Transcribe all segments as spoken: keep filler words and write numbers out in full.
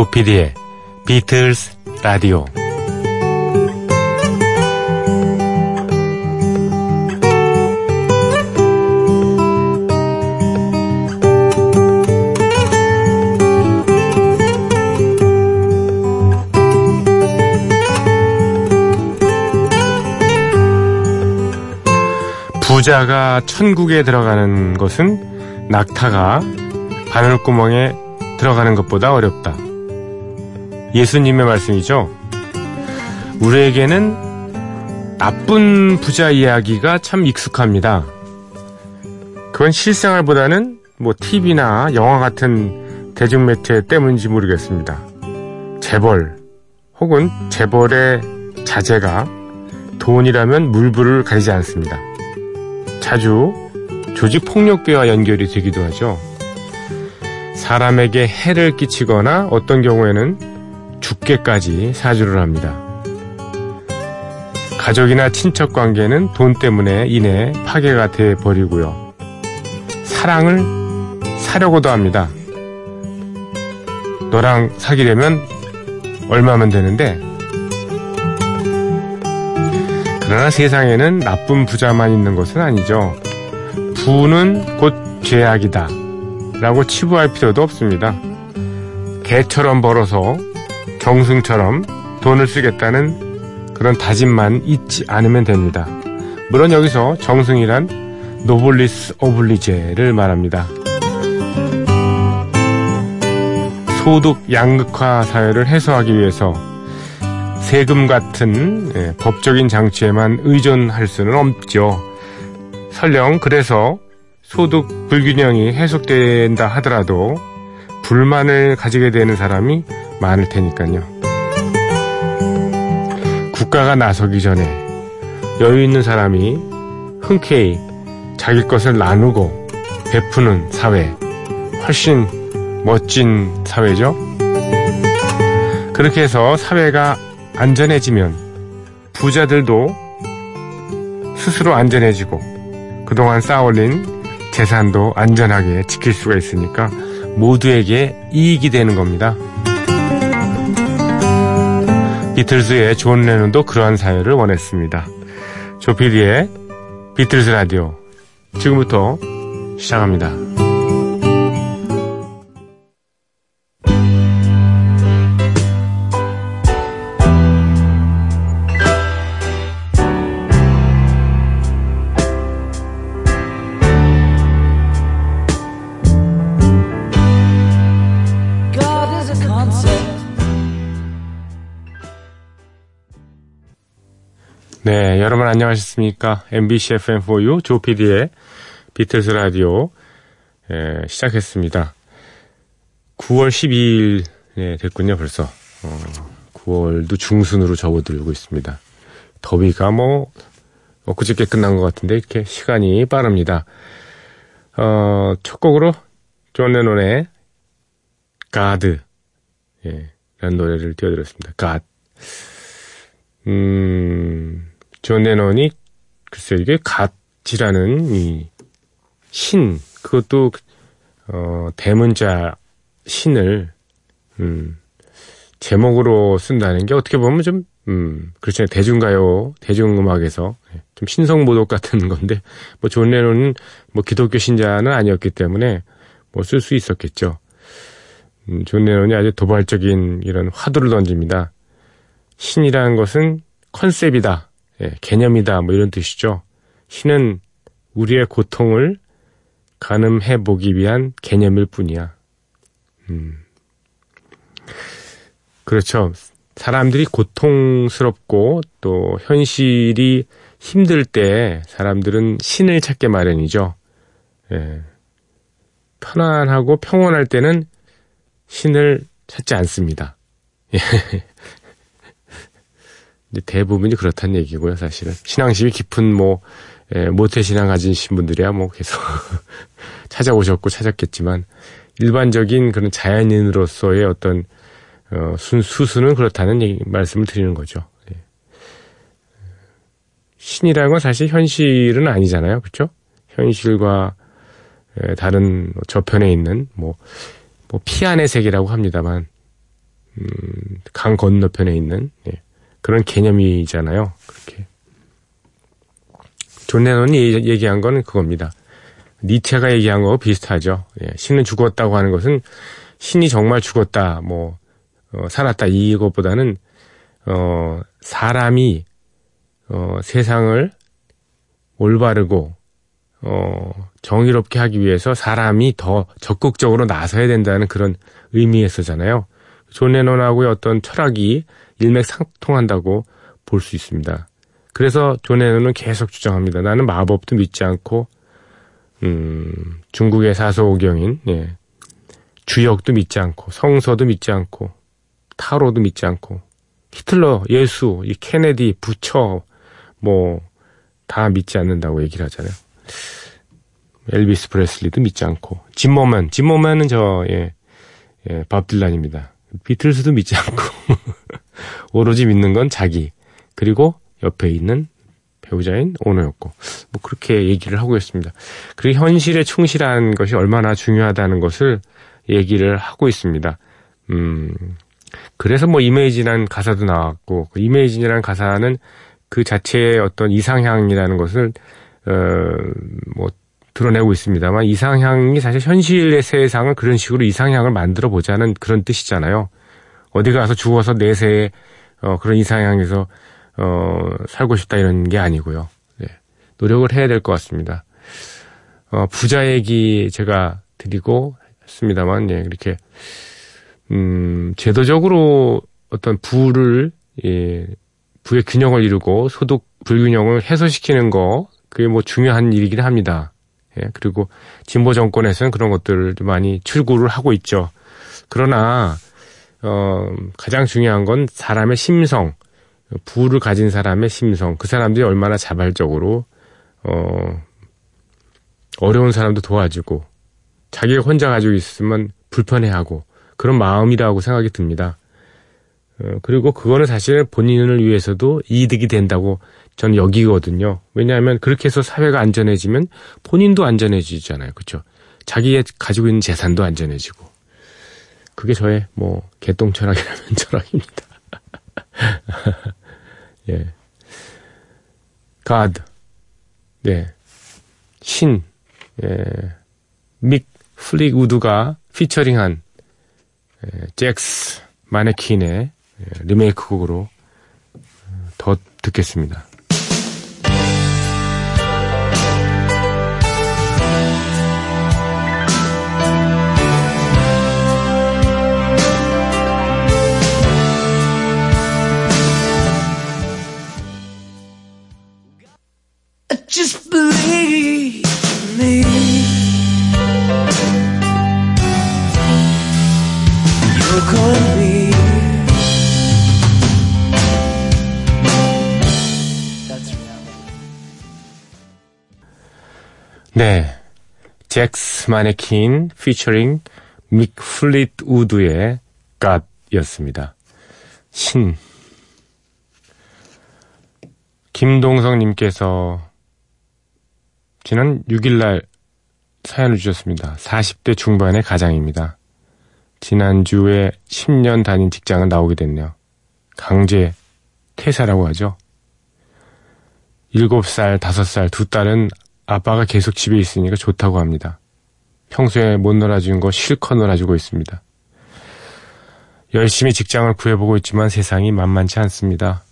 조피디의 비틀스 라디오. 부자가 천국에 들어가는 것은 낙타가 바늘구멍에 들어가는 것보다 어렵다. 예수님의 말씀이죠. 우리에게는 나쁜 부자 이야기가 참 익숙합니다. 그건 실생활보다는 뭐 티비나 영화 같은 대중매체 때문인지 모르겠습니다. 재벌 혹은 재벌의 자제가 돈이라면 물불을 가리지 않습니다. 자주 조직폭력배와 연결이 되기도 하죠. 사람에게 해를 끼치거나 어떤 경우에는 죽게까지 사주를 합니다. 가족이나 친척관계는 돈 때문에 인해 파괴가 돼버리고요. 사랑을 사려고도 합니다. 너랑 사귀려면 얼마면 되는데. 그러나 세상에는 나쁜 부자만 있는 것은 아니죠. 부는 곧 죄악이다 라고 치부할 필요도 없습니다. 개처럼 벌어서 경승처럼 돈을 쓰겠다는 그런 다짐만 잊지 않으면 됩니다. 물론 여기서 정승이란 노블리스 오블리제를 말합니다. 소득 양극화 사회를 해소하기 위해서 세금 같은 법적인 장치에만 의존할 수는 없죠. 설령 그래서 소득 불균형이 해소된다 하더라도 불만을 가지게 되는 사람이 많을 테니까요. 국가가 나서기 전에 여유 있는 사람이 흔쾌히 자기 것을 나누고 베푸는 사회, 훨씬 멋진 사회죠. 그렇게 해서 사회가 안전해지면 부자들도 스스로 안전해지고 그동안 쌓아올린 재산도 안전하게 지킬 수가 있으니까 모두에게 이익이 되는 겁니다. 비틀즈의 존 레논도 그러한 사회를 원했습니다. 조피디의 비틀즈 라디오 지금부터 시작합니다. 네, 여러분 안녕하셨습니까? 엠비씨 에프엠 포유 조피디의 비틀스 라디오 예, 시작했습니다. 구월 십이일 예, 됐군요 벌써. 어, 구월도 중순으로 접어들고 있습니다. 더위가 뭐 엊그저께 끝난 것 같은데 이렇게 시간이 빠릅니다. 어, 첫 곡으로 존 레논의 God 예, 라는 노래를 띄워드렸습니다. God. 음... 존 레논이 글쎄 이게 갓이라는 이 신, 그것도 어, 대문자 신을 음, 제목으로 쓴다는 게 어떻게 보면 좀 음, 그렇잖아요. 대중가요, 대중음악에서 좀 신성모독 같은 건데 뭐 존 레논은 뭐 기독교 신자는 아니었기 때문에 뭐 쓸 수 있었겠죠. 음, 존 레논이 아주 도발적인 이런 화두를 던집니다. 신이라는 것은 컨셉이다. 예, 개념이다 뭐 이런 뜻이죠. 신은 우리의 고통을 가늠해보기 위한 개념일 뿐이야. 음. 그렇죠. 사람들이 고통스럽고 또 현실이 힘들 때 사람들은 신을 찾게 마련이죠. 예. 편안하고 평온할 때는 신을 찾지 않습니다. 예. 대부분이 그렇다는 얘기고요, 사실은. 신앙심이 깊은, 뭐, 예, 모태신앙 가진 분들이야, 뭐, 계속 찾아오셨고, 찾았겠지만, 일반적인 그런 자연인으로서의 어떤, 어, 순, 수수는 그렇다는 얘기, 말씀을 드리는 거죠. 예. 신이라는 건 사실 현실은 아니잖아요, 그쵸? 현실과, 예, 다른 저편에 있는, 뭐, 뭐, 피안의 세계라고 합니다만, 음, 강 건너편에 있는 예, 그런 개념이잖아요. 그렇게 존 레논이 얘기한 거는 그겁니다. 니체가 얘기한 거하고 비슷하죠. 예, 신은 죽었다고 하는 것은 신이 정말 죽었다, 뭐 어, 살았다 이것보다는 어, 사람이 어, 세상을 올바르고 어, 정의롭게 하기 위해서 사람이 더 적극적으로 나서야 된다는 그런 의미에서잖아요. 존 레논하고의 어떤 철학이 일맥상통한다고 볼 수 있습니다. 그래서 존 레논은 계속 주장합니다. 나는 마법도 믿지 않고 음, 중국의 사서오경인 예, 주역도 믿지 않고 성서도 믿지 않고 타로도 믿지 않고 히틀러, 예수, 이 케네디, 부처 뭐 다 믿지 않는다고 얘기를 하잖아요. 엘비스 프레슬리도 믿지 않고 진머맨, 진머맨은 저 예, 예, 밥 딜란입니다. 비틀스도 믿지 않고 오로지 믿는 건 자기 그리고 옆에 있는 배우자인 오너였고 뭐 그렇게 얘기를 하고 있습니다. 그리고 현실에 충실한 것이 얼마나 중요하다는 것을 얘기를 하고 있습니다. 음, 그래서 뭐 이메이진이라는 가사도 나왔고 그 이메이진이라는 가사는 그 자체의 어떤 이상향이라는 것을 어, 뭐 드러내고 있습니다만 이상향이 사실 현실의 세상을 그런 식으로 이상향을 만들어 보자는 그런 뜻이잖아요. 어디 가서 죽어서 내세에 어, 그런 이상향에서 어, 살고 싶다 이런 게 아니고요. 네. 노력을 해야 될 것 같습니다. 어, 부자 얘기 제가 드리고 했습니다만, 예, 이렇게, 음, 제도적으로 어떤 부를, 예, 부의 균형을 이루고 소득 불균형을 해소시키는 거, 그게 뭐 중요한 일이긴 합니다. 예, 그리고 진보 정권에서는 그런 것들을 많이 출구를 하고 있죠. 그러나, 어, 가장 중요한 건 사람의 심성, 부를 가진 사람의 심성, 그 사람들이 얼마나 자발적으로 어, 어려운 사람도 도와주고 자기가 혼자 가지고 있으면 불편해하고 그런 마음이라고 생각이 듭니다. 어, 그리고 그거는 사실 본인을 위해서도 이득이 된다고 저는 여기거든요. 왜냐하면 그렇게 해서 사회가 안전해지면 본인도 안전해지잖아요. 그렇죠? 자기가 가지고 있는 재산도 안전해지고 그게 저의 뭐 개똥 철학이라면 철학입니다. 예, God, 네, 신, 예, 믹 플릭우드가 피처링한 예, 잭스 마네킨의 예, 리메이크 곡으로 더 듣겠습니다. Just believe me. You're gonna be. That's right. 네, 잭스 마네킨 피처링 믹 플릿 우드의 God였습니다. 신. 김동성님께서 지난 육 일날 사연을 주셨습니다. 사십 대 중반의 가장입니다. 지난주에 십 년 다닌 직장을 나오게 됐네요. 강제 퇴사라고 하죠. 일곱 살, 다섯 살 두 딸은 아빠가 계속 집에 있으니까 좋다고 합니다. 평소에 못 놀아준 거 실컷 놀아주고 있습니다. 열심히 직장을 구해보고 있지만 세상이 만만치 않습니다.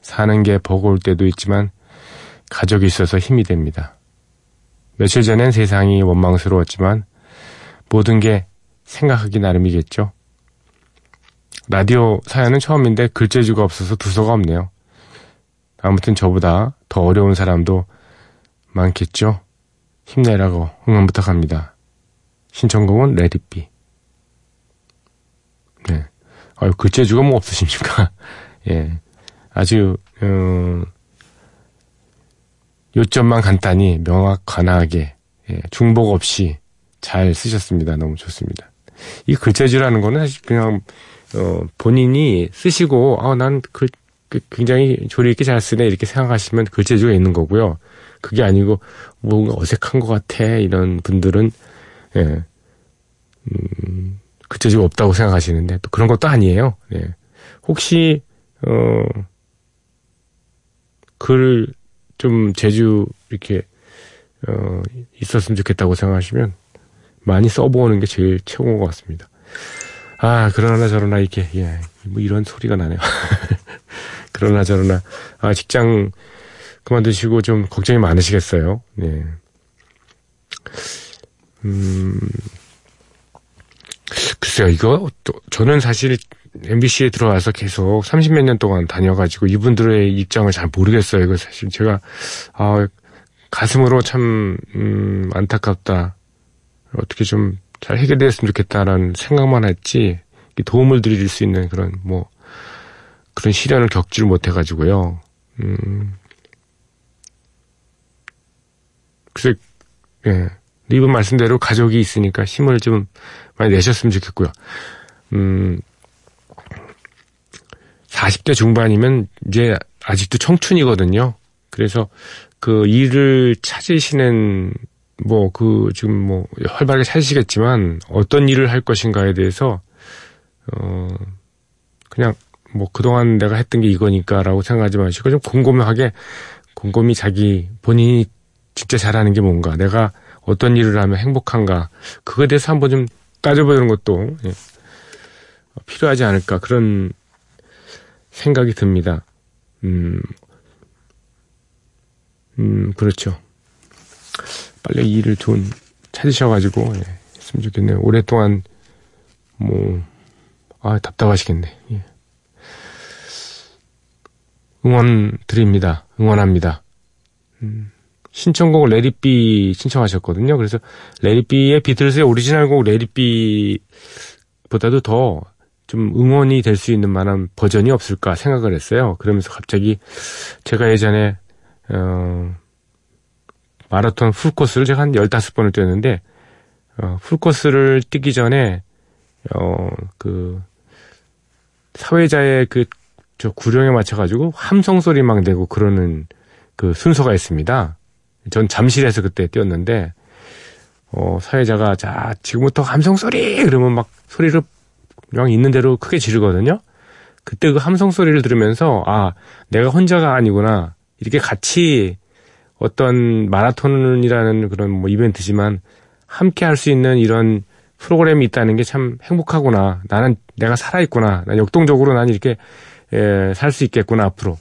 사는 게 버거울 때도 있지만 가족이 있어서 힘이 됩니다. 며칠 전엔 세상이 원망스러웠지만 모든 게 생각하기 나름이겠죠. 라디오 사연은 처음인데 글재주가 없어서 두서가 없네요. 아무튼 저보다 더 어려운 사람도 많겠죠. 힘내라고 응원 부탁합니다. 신청곡은 Let it be. 네, 아유 글재주가 뭐 없으십니까? 예, 아주 음. 요점만 간단히 명확관하게 예, 중복 없이 잘 쓰셨습니다. 너무 좋습니다. 이 글재주라는 거는 사실 그냥 어, 본인이 쓰시고 아, 난 글, 굉장히 조리 있게 잘 쓰네 이렇게 생각하시면 글재주가 있는 거고요. 그게 아니고 뭔가 어색한 것 같아 이런 분들은 예, 음, 그 재주가 없다고 생각하시는데 또 그런 것도 아니에요. 네. 혹시 어, 글 좀 재주 이렇게 어, 있었으면 좋겠다고 생각하시면 많이 써보는 게 제일 최고인 것 같습니다. 아, 그러나 저러나 이렇게 예, 뭐 이런 소리가 나네요. 그러나 저러나 아, 직장 그만두시고 좀 걱정이 많으시겠어요. 네. 음, 글쎄요, 이거 또 저는 사실 엠비씨에 들어와서 계속 삼십몇 년 동안 다녀가지고 이분들의 입장을 잘 모르겠어요. 이거 사실 제가 아, 가슴으로 참 음, 안타깝다. 어떻게 좀 잘 해결됐으면 좋겠다라는 생각만 했지 도움을 드릴 수 있는 그런 뭐 그런 시련을 겪지를 못해가지고요. 음, 글쎄, 예. 이분 말씀대로 가족이 있으니까 힘을 좀 많이 내셨으면 좋겠고요. 음, 사십 대 중반이면 이제 아직도 청춘이거든요. 그래서 그 일을 찾으시는 뭐 그 지금 뭐 활발하게 찾으시겠지만 어떤 일을 할 것인가에 대해서 어 그냥 뭐 그동안 내가 했던 게 이거니까라고 생각하지 마시고 좀 곰곰하게 곰곰이 자기 본인이 진짜 잘하는 게 뭔가, 내가 어떤 일을 하면 행복한가, 그거에 대해서 한번 좀 따져보는 것도 예, 필요하지 않을까 그런 생각이 듭니다. 음, 음 그렇죠. 빨리 일을 좀 찾으셔가지고 예, 했으면 좋겠네요. 오랫동안 뭐 아, 답답하시겠네. 예. 응원 드립니다. 응원합니다. 음. 신청곡 Let it be 신청하셨거든요. 그래서 Let it be의 비틀스의 오리지널 곡 Let it be보다도 더 좀 응원이 될 수 있는 만한 버전이 없을까 생각을 했어요. 그러면서 갑자기 제가 예전에 어, 마라톤 풀코스를 제가 한 열다섯 번을 뛰었는데 어, 풀코스를 뛰기 전에 어, 그 사회자의 그 저 구령에 맞춰가지고 함성 소리 막 내고 그러는 그 순서가 있습니다. 전 잠실에서 그때 뛰었는데 어, 사회자가 자 지금부터 함성 소리 그러면 막 소리를 그냥 있는 대로 크게 지르거든요. 그때 그 함성 소리를 들으면서 아, 내가 혼자가 아니구나, 이렇게 같이 어떤 마라톤이라는 그런 뭐 이벤트지만 함께 할 수 있는 이런 프로그램이 있다는 게 참 행복하구나, 나는 내가 살아있구나, 난 역동적으로 난 이렇게 예, 살 수 있겠구나 앞으로,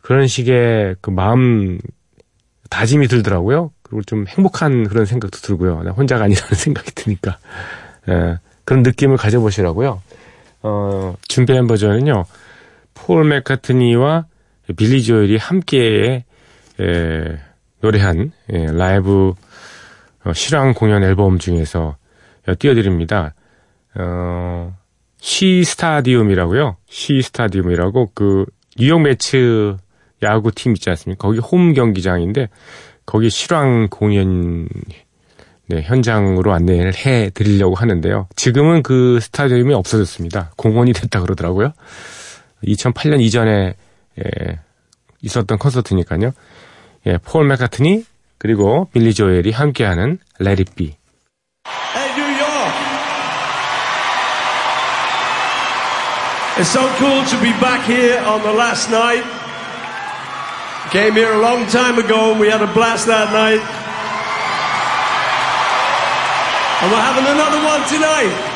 그런 식의 그 마음 다짐이 들더라고요. 그리고 좀 행복한 그런 생각도 들고요. 나 혼자가 아니라는 생각이 드니까. 예, 그런 느낌을 가져보시라고요. 어, 준비한 버전은요, 폴 맥카트니와 빌리 조엘이 함께 예, 노래한 예, 라이브 어, 실황 공연 앨범 중에서 예, 띄워드립니다. 어, 시 스타디움이라고요. 시 스타디움이라고 그 뉴욕 매츠 야구팀 있지 않습니까? 거기 홈 경기장인데 거기 실황 공연 네, 현장으로 안내를 해드리려고 하는데요. 지금은 그 스타디움이 없어졌습니다. 공원이 됐다 그러더라고요. 이천팔 년 이전에 예, 있었던 콘서트니까요. 예, 폴 맥카트니 그리고 빌리 조엘이 함께하는 Let it be. Hey, New York. It's so cool to be back here on the last night. Came here a long time ago and we had a blast that night. And we're having another one tonight.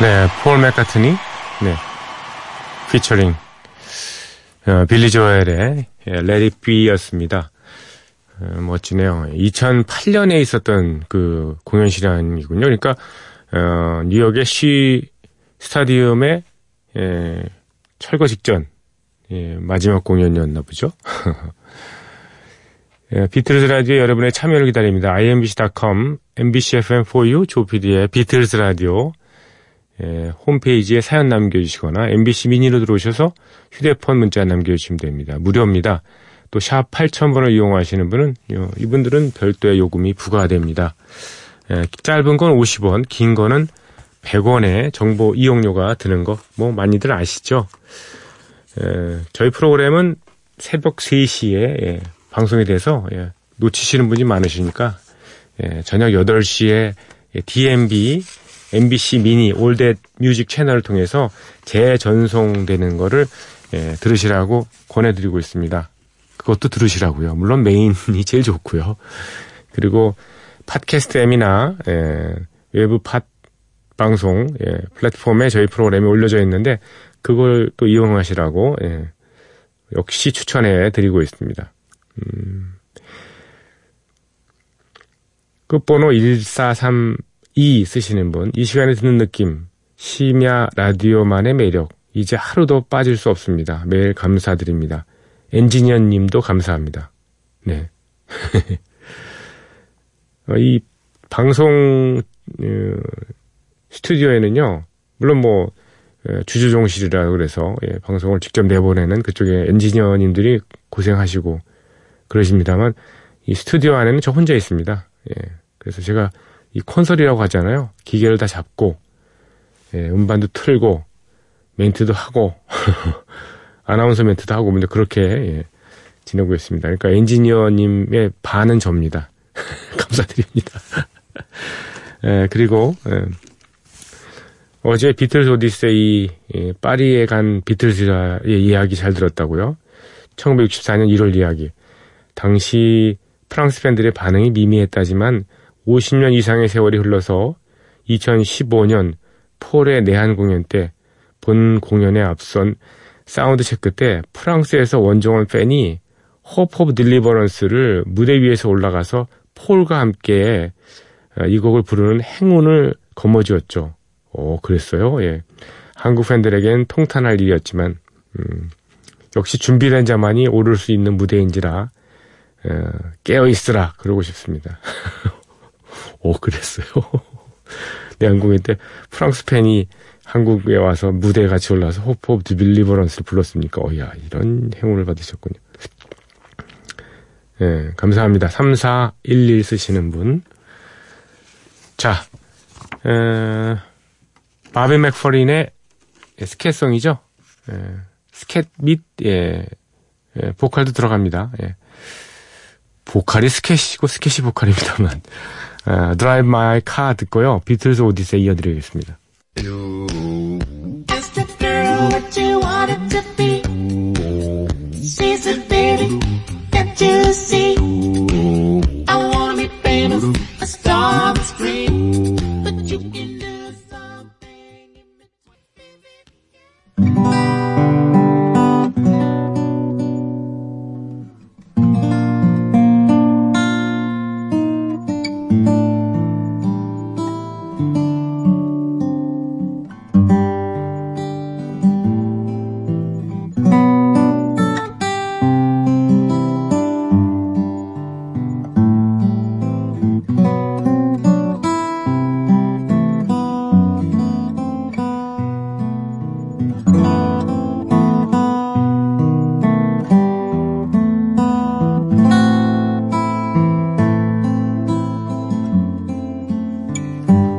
네, 폴 맥카트니, 네, 피처링 어, 빌리 조엘의 예, Let it be였습니다. 멋지네요. 이천팔 년에 있었던 그 공연 실황이군요. 그러니까 어, 뉴욕의 시 스타디움의 예, 철거 직전 예, 마지막 공연이었나 보죠. 예, 비틀즈 라디오 여러분의 참여를 기다립니다. 아이엠비씨 닷컴, 엠비씨 에프엠 포유, 조피디의 비틀즈 라디오 예, 홈페이지에 사연 남겨주시거나 엠비씨 미니로 들어오셔서 휴대폰 문자 남겨주시면 됩니다. 무료입니다. 또 샵 팔천 번을 이용하시는 분은 이분들은 별도의 요금이 부과됩니다. 예, 짧은 건 오십 원, 긴 거는 백 원의 정보 이용료가 드는 거 뭐 많이들 아시죠? 에, 저희 프로그램은 새벽 세 시에 예, 방송이 돼서 예, 놓치시는 분이 많으시니까 예, 저녁 여덟 시에 예, 디엠비, 엠비씨 미니, 올댓 뮤직 채널을 통해서 재전송되는 거를 예, 들으시라고 권해드리고 있습니다. 그것도 들으시라고요. 물론 메인이 제일 좋고요. 그리고 팟캐스트 앱이나 예, 외부 팟 방송 예, 플랫폼에 저희 프로그램이 올려져 있는데 그걸 또 이용하시라고 예, 역시 추천해 드리고 있습니다. 음, 끝번호 일사삼이 쓰시는 분, 이 시간에 듣는 느낌, 심야 라디오만의 매력, 이제 하루도 빠질 수 없습니다. 매일 감사드립니다. 엔지니어님도 감사합니다. 네. 이 방송 어, 스튜디오에는요, 물론 뭐 주주종실이라고 그래서 예, 방송을 직접 내보내는 그쪽에 엔지니어님들이 고생하시고 그러십니다만 이 스튜디오 안에는 저 혼자 있습니다. 예, 그래서 제가 이 콘솔이라고 하잖아요. 기계를 다 잡고 예, 음반도 틀고 멘트도 하고 아나운서 멘트도 하고 근데 그렇게 예, 지내고 있습니다. 그러니까 엔지니어님의 반은 접니다. 감사드립니다. 예, 그리고 예, 어제 비틀즈 오디세이 예, 파리에 간 비틀즈의 이야기 잘 들었다고요? 천구백육십사 년 일월 이야기. 당시 프랑스 팬들의 반응이 미미했다지만 오십 년 이상의 세월이 흘러서 이천십오 년 폴의 내한 공연 때 본 공연에 앞선 사운드 체크 때 프랑스에서 원정원 팬이 호프 오브 딜리버런스를 무대 위에서 올라가서 폴과 함께 이 곡을 부르는 행운을 거머쥐었죠. 오, 그랬어요. 예. 한국 팬들에겐 통탄할 일이었지만 음, 역시 준비된 자만이 오를 수 있는 무대인지라 에, 깨어있으라 그러고 싶습니다. 오, 그랬어요. 내한 공연 때 프랑스 팬이 한국에 와서 무대에 같이 올라와서 호프 오브 딜리버런스를 불렀습니까? 어이야, 이런 행운을 받으셨군요. 예, 감사합니다. 삼사일일 쓰시는 분. 자, 에... 마빈 맥퍼린의 스캣송이죠. 예, 스캣 및 예, 예, 보컬도 들어갑니다. 예. 보컬이 스캣이고 스캣이 보컬입니다만 아, drive my car 듣고요. 비틀스 오디세이 이어드리겠습니다. Just a girl that you wanted to be. She's a baby that you see. I wanna be famous, a star that's green. But you can't.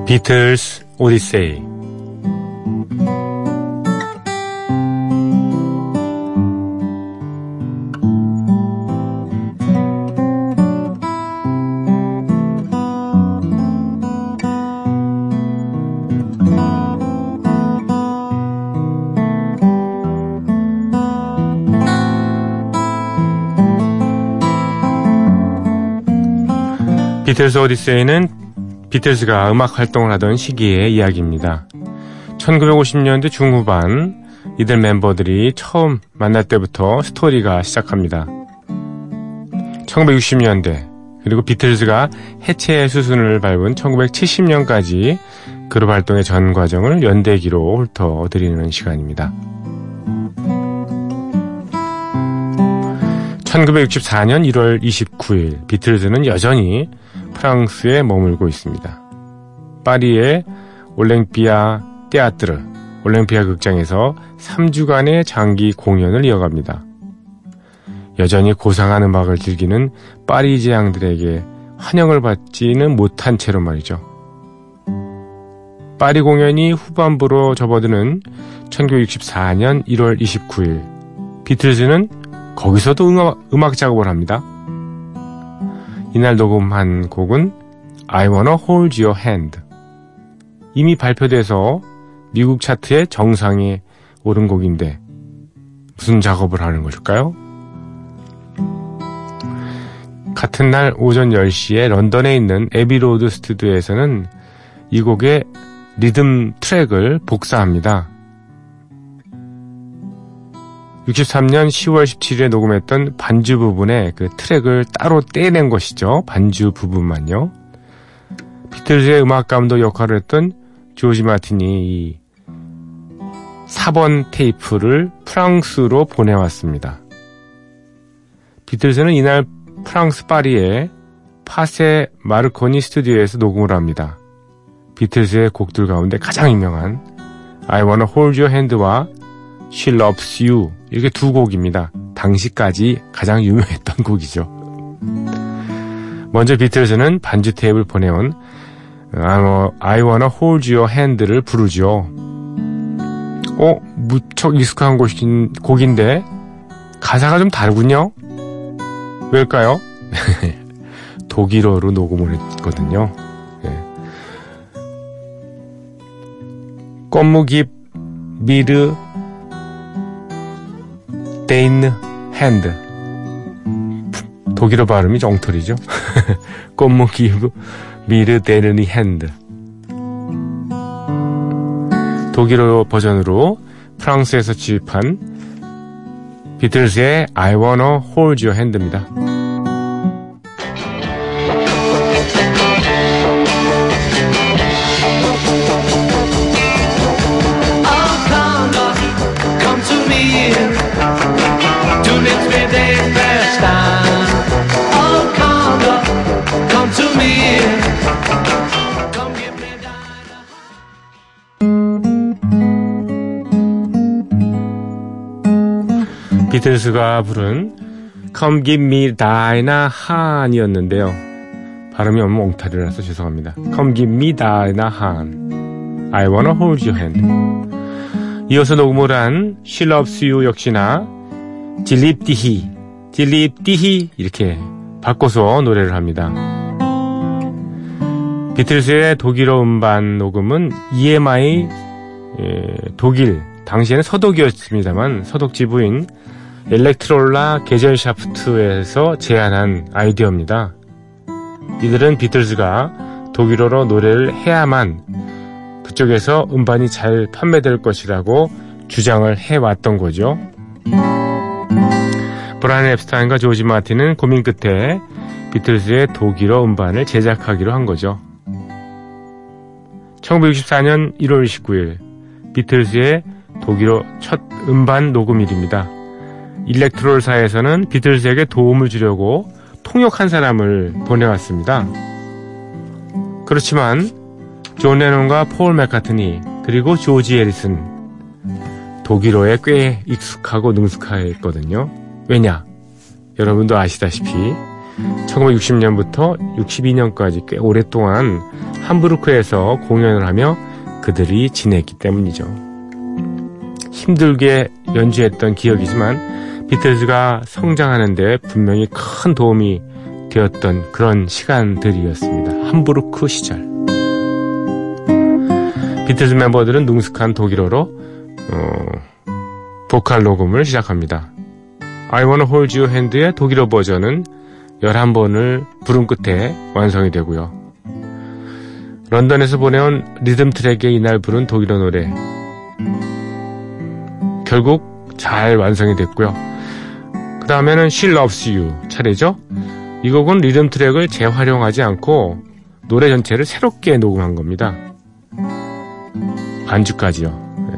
비틀스 오디세이. 비틀스 오디세이는 비틀즈가 음악 활동을 하던 시기의 이야기입니다. 천구백오십 년대 중후반 이들 멤버들이 처음 만날 때부터 스토리가 시작합니다. 천구백육십 년대 그리고 비틀즈가 해체의 수순을 밟은 천구백칠십 년까지 그룹 활동의 전 과정을 연대기로 훑어드리는 시간입니다. 천구백육십사 년 일월 이십구 일 비틀즈는 여전히 프랑스에 머물고 있습니다. 파리의 올랭피아 테아트르, 올랭피아 극장에서 삼 주간의 장기 공연을 이어갑니다. 여전히 고상한 음악을 즐기는 파리지향들에게 환영을 받지는 못한 채로 말이죠. 파리 공연이 후반부로 접어드는 천구백육십사 년 일월 이십구일, 비틀즈는 거기서도 음악, 음악 작업을 합니다. 이날 녹음한 곡은 I Wanna Hold Your Hand. 이미 발표돼서 미국 차트의 정상에 오른 곡인데 무슨 작업을 하는 걸까요? 같은 날 오전 열 시에 런던에 있는 에비로드 스튜디오에서는 이 곡의 리듬 트랙을 복사합니다. 육십삼 년 시월 십칠일에 녹음했던 반주 부분의 그 트랙을 따로 떼낸 것이죠. 반주 부분만요. 비틀즈의 음악 감독 역할을 했던 조지 마틴이 사 번 테이프를 프랑스로 보내왔습니다. 비틀즈는 이날 프랑스 파리의 파세 마르코니 스튜디오에서 녹음을 합니다. 비틀즈의 곡들 가운데 가장 유명한 I Wanna Hold Your Hand와 She Loves You, 이렇게 두 곡입니다. 당시까지 가장 유명했던 곡이죠. 먼저 비틀즈는 반주 테이프를 보내온 I Wanna Hold Your Hand를 부르죠. 어? 무척 익숙한 곡인, 곡인데 가사가 좀 다르군요. 왜일까요? 독일어로 녹음을 했거든요. 네. 꽃무깁 미르 데인 핸드. 독일어 발음이 정털이죠. 꽃무깁 미르 데르니 핸드. 독일어 버전으로 프랑스에서 취입한 비틀즈의 I Wanna Hold Your Hand입니다. 비틀스가 부른 Come Give Me Thine Hand이었는데요. 발음이 너무 엉터리라서 죄송합니다. Come Give Me Thine Hand, I Wanna Hold Your Hand. 이어서 녹음을 한 She Loves You 역시나 딜립디히, 딜립디히 이렇게 바꿔서 노래를 합니다. 비틀스의 독일어 음반 녹음은 이엠아이 에, 독일, 당시에는 서독이었습니다만 서독 지부인 엘렉트롤라 계절 샤프트에서 제안한 아이디어입니다. 이들은 비틀즈가 독일어로 노래를 해야만 그쪽에서 음반이 잘 판매될 것이라고 주장을 해왔던 거죠. 브라이언 앱스타인과 조지 마틴은 고민 끝에 비틀즈의 독일어 음반을 제작하기로 한 거죠. 천구백육십사 년 일월 이십구일, 비틀즈의 독일어 첫 음반 녹음일입니다. 일렉트롤사에서는 비틀즈에게 도움을 주려고 통역한 사람을 보내왔습니다. 그렇지만 존 레논과 폴 맥카트니 그리고 조지 해리슨, 독일어에 꽤 익숙하고 능숙했거든요. 왜냐? 여러분도 아시다시피 천구백육십 년부터 육십이 년까지 꽤 오랫동안 함부르크에서 공연을 하며 그들이 지냈기 때문이죠. 힘들게 연주했던 기억이지만 비틀즈가 성장하는 데 분명히 큰 도움이 되었던 그런 시간들이었습니다. 함부르크 시절. 비틀즈 멤버들은 능숙한 독일어로 어, 보컬 녹음을 시작합니다. I Wanna Hold Your Hand의 독일어 버전은 열한 번을 부른 끝에 완성이 되고요. 런던에서 보내온 리듬 트랙에 이날 부른 독일어 노래 결국 잘 완성이 됐고요. 그 다음에는 She Loves You 차례죠. 이 곡은 리듬 트랙을 재활용하지 않고 노래 전체를 새롭게 녹음한 겁니다. 반주까지요. 예.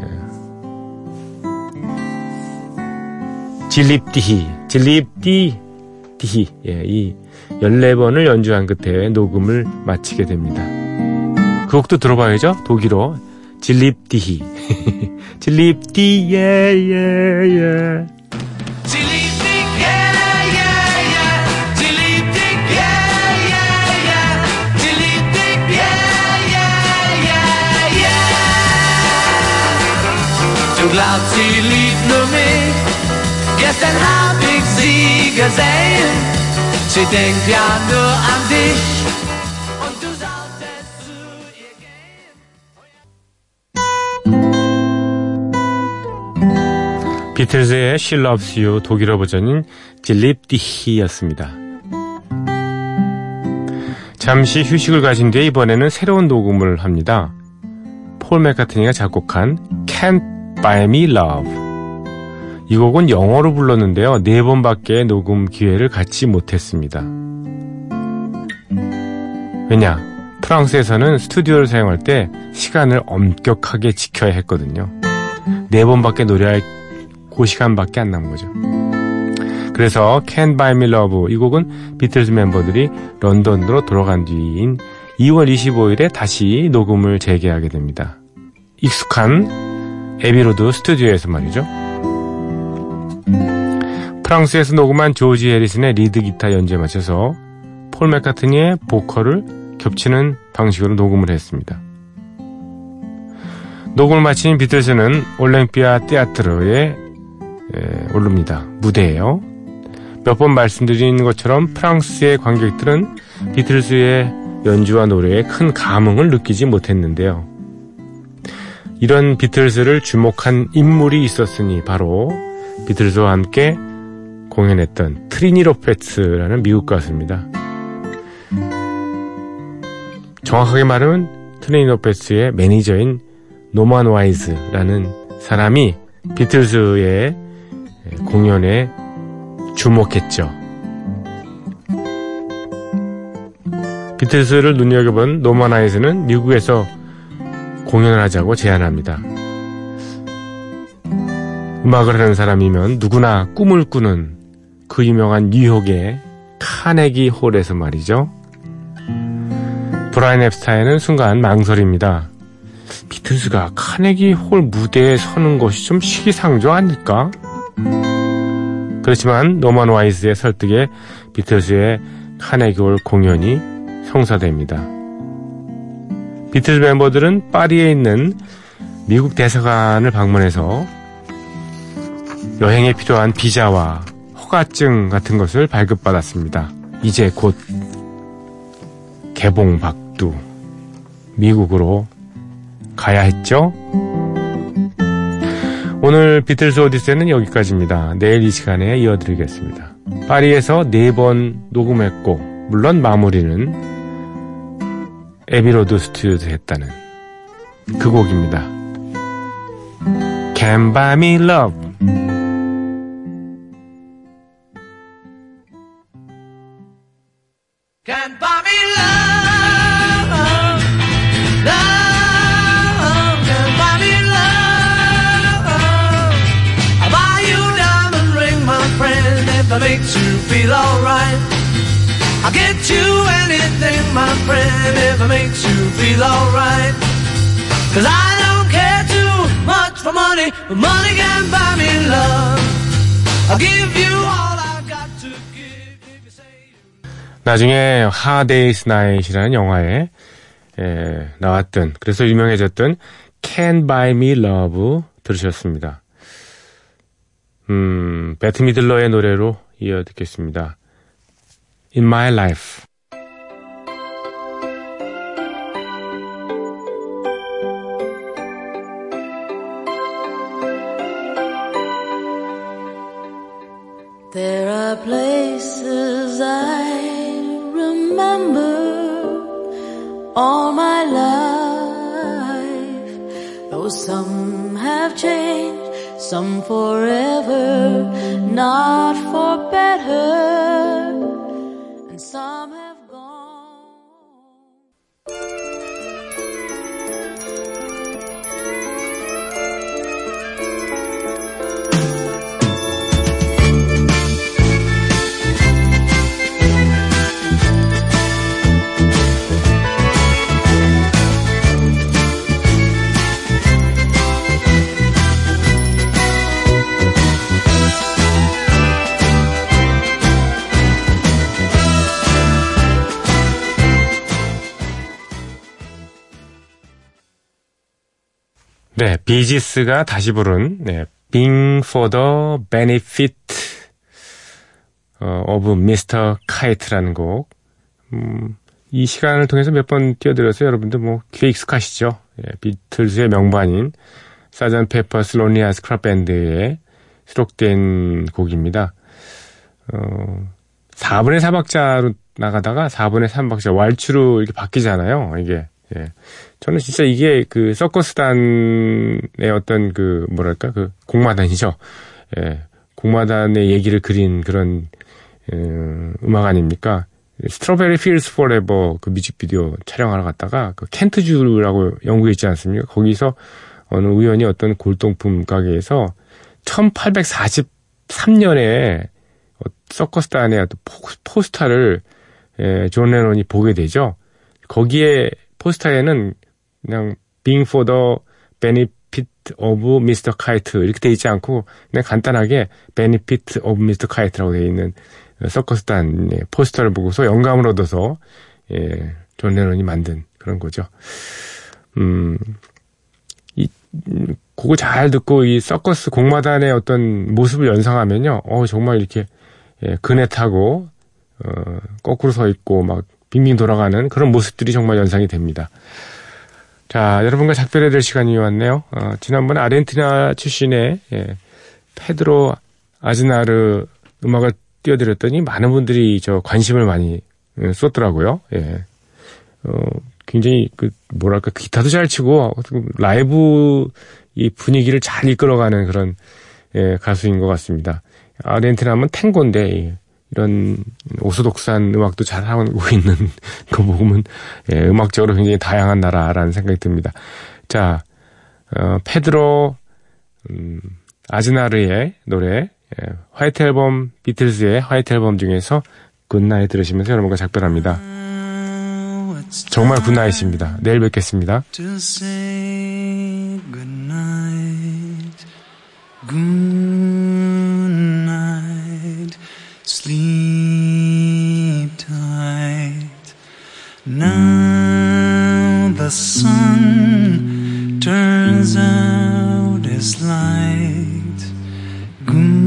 질립디히, 질립디히, 예, 이 열네 번을 연주한 끝에 녹음을 마치게 됩니다. 그 곡도 들어봐야죠. 독일어 질립디히. 질립디 예예예 질립디 예예예 질립디 예예예 질립디 예예예 Du glaubst, sie liebt nur mich. Gestern hab ich sie gesehen. Sie denkt ja nur an dich. 비틀즈의 She Loves You 독일어 버전인 질립디히였습니다. 잠시 휴식을 가진 뒤에 이번에는 새로운 녹음을 합니다. 폴 맥카트니가 작곡한 Can't Buy Me Love. 이 곡은 영어로 불렀는데요. 네 번밖에 녹음 기회를 갖지 못했습니다. 왜냐? 프랑스에서는 스튜디오를 사용할 때 시간을 엄격하게 지켜야 했거든요. 네 번밖에 노래할 그 시간밖에 안 남은 거죠. 그래서 Can't Buy Me Love 이 곡은 비틀즈 멤버들이 런던으로 돌아간 뒤인 이월 이십오일에 다시 녹음을 재개하게 됩니다. 익숙한 에비로드 스튜디오에서 말이죠. 프랑스에서 녹음한 조지 해리슨의 리드 기타 연주에 맞춰서 폴 맥카트니의 보컬을 겹치는 방식으로 녹음을 했습니다. 녹음을 마친 비틀즈는 올랭피아 테아트르의 예, 오릅니다. 무대예요. 몇 번 말씀드린 것처럼 프랑스의 관객들은 비틀즈의 연주와 노래에 큰 감흥을 느끼지 못했는데요. 이런 비틀즈를 주목한 인물이 있었으니 바로 비틀즈와 함께 공연했던 트리니 로페츠라는 미국 가수입니다. 정확하게 말하면 트리니 로페츠의 매니저인 노만 와이즈라는 사람이 비틀즈의 공연에 주목했죠. 비틀스를 눈여겨본 노만 와이즈는 미국에서 공연을 하자고 제안합니다. 음악을 하는 사람이면 누구나 꿈을 꾸는 그 유명한 뉴욕의 카네기 홀에서 말이죠. 브라이언 앱스타인은 순간 망설입니다. 비틀스가 카네기 홀 무대에 서는 것이 좀 시기상조 아닐까? 그렇지만 노만 와이즈의 설득에 비틀즈의 카네기 홀 공연이 성사됩니다. 비틀즈 멤버들은 파리에 있는 미국 대사관을 방문해서 여행에 필요한 비자와 허가증 같은 것을 발급받았습니다. 이제 곧 개봉박두 미국으로 가야 했죠? 오늘 비틀즈 오디세이는 여기까지입니다. 내일 이 시간에 이어드리겠습니다. 파리에서 네 번 녹음했고 물론 마무리는 에비로드 스튜디오에서 했다는 그 곡입니다. Can't Buy Me Love. Makes you feel alright. I'll get you anything, my friend, if it makes you feel alright. Cause I don't care too much for money, but money can buy me love. I'll give you all I've got to give if you say you. 나중에 Hard Day's Night이라는 영화에 에, 나왔던, 그래서 유명해졌던 Can't Buy Me Love 들으셨습니다. 음, 배트 미들러의 노래로 이어 듣겠습니다. In My Life. There are places I remember all my life. Though some have changed, some forever, not for better, and some have gone. 네, 비지스가 다시 부른 네, Being for the Benefit of 미스터 Kite라는 곡. 음, 이 시간을 통해서 몇 번 띄워드려서 여러분들 뭐 귀에 익숙하시죠? 예, 비틀스의 명반인 사전 페퍼스 론리 하츠 클럽 밴드에 수록된 곡입니다. 어, 사분의 사 박자로 나가다가 사분의 삼 박자 왈츠로 이렇게 바뀌잖아요. 이게 예. 저는 진짜 이게 그 서커스단의 어떤 그 뭐랄까 그 공마단이죠. 예. 공마단의 얘기를 그린 그런 음, 음악 아닙니까? Strawberry Fields Forever 그 뮤직비디오 촬영하러 갔다가 그 켄트주라고 영국에 있지 않습니까? 거기서 어느 우연히 어떤 골동품 가게에서 천팔백사십삼 년에 서커스단의 포스터를 예, 존 레논이 보게 되죠. 거기에 포스터에는 그냥 Being for the Benefit of 미스터 Kite 이렇게 돼 있지 않고 그냥 간단하게 Benefit of 미스터 Kite라고 돼 있는 서커스단 포스터를 보고서 영감을 얻어서 예, 존 레논이 만든 그런 거죠. 음, 이 곡을 잘 듣고 이 서커스 공마단의 어떤 모습을 연상하면요, 어 정말 이렇게 예, 그네 타고 어, 거꾸로 서 있고 막 빙빙 돌아가는 그런 모습들이 정말 연상이 됩니다. 자, 여러분과 작별해야 될 시간이 왔네요. 어, 지난번에 아르헨티나 출신의 예, 페드로 아즈나르 음악을 띄워드렸더니 많은 분들이 저 관심을 많이 예, 쏟더라고요. 예. 어, 굉장히 그 뭐랄까 기타도 잘 치고 라이브 이 분위기를 잘 이끌어가는 그런 예, 가수인 것 같습니다. 아르헨티나 하면 탱고인데 이런 오소독산 음악도 잘 하고 있는 거 보면 예, 음악적으로 굉장히 다양한 나라라는 생각이 듭니다. 자, 어, 페드로 음, 아즈나르의 노래 예, 화이트 앨범 비틀즈의 화이트 앨범 중에서 굿나잇 들으시면서 여러분과 작별합니다. 정말 굿나잇입니다. 내일 뵙겠습니다. Good night, sleep tight. Now the sun turns out as light. Good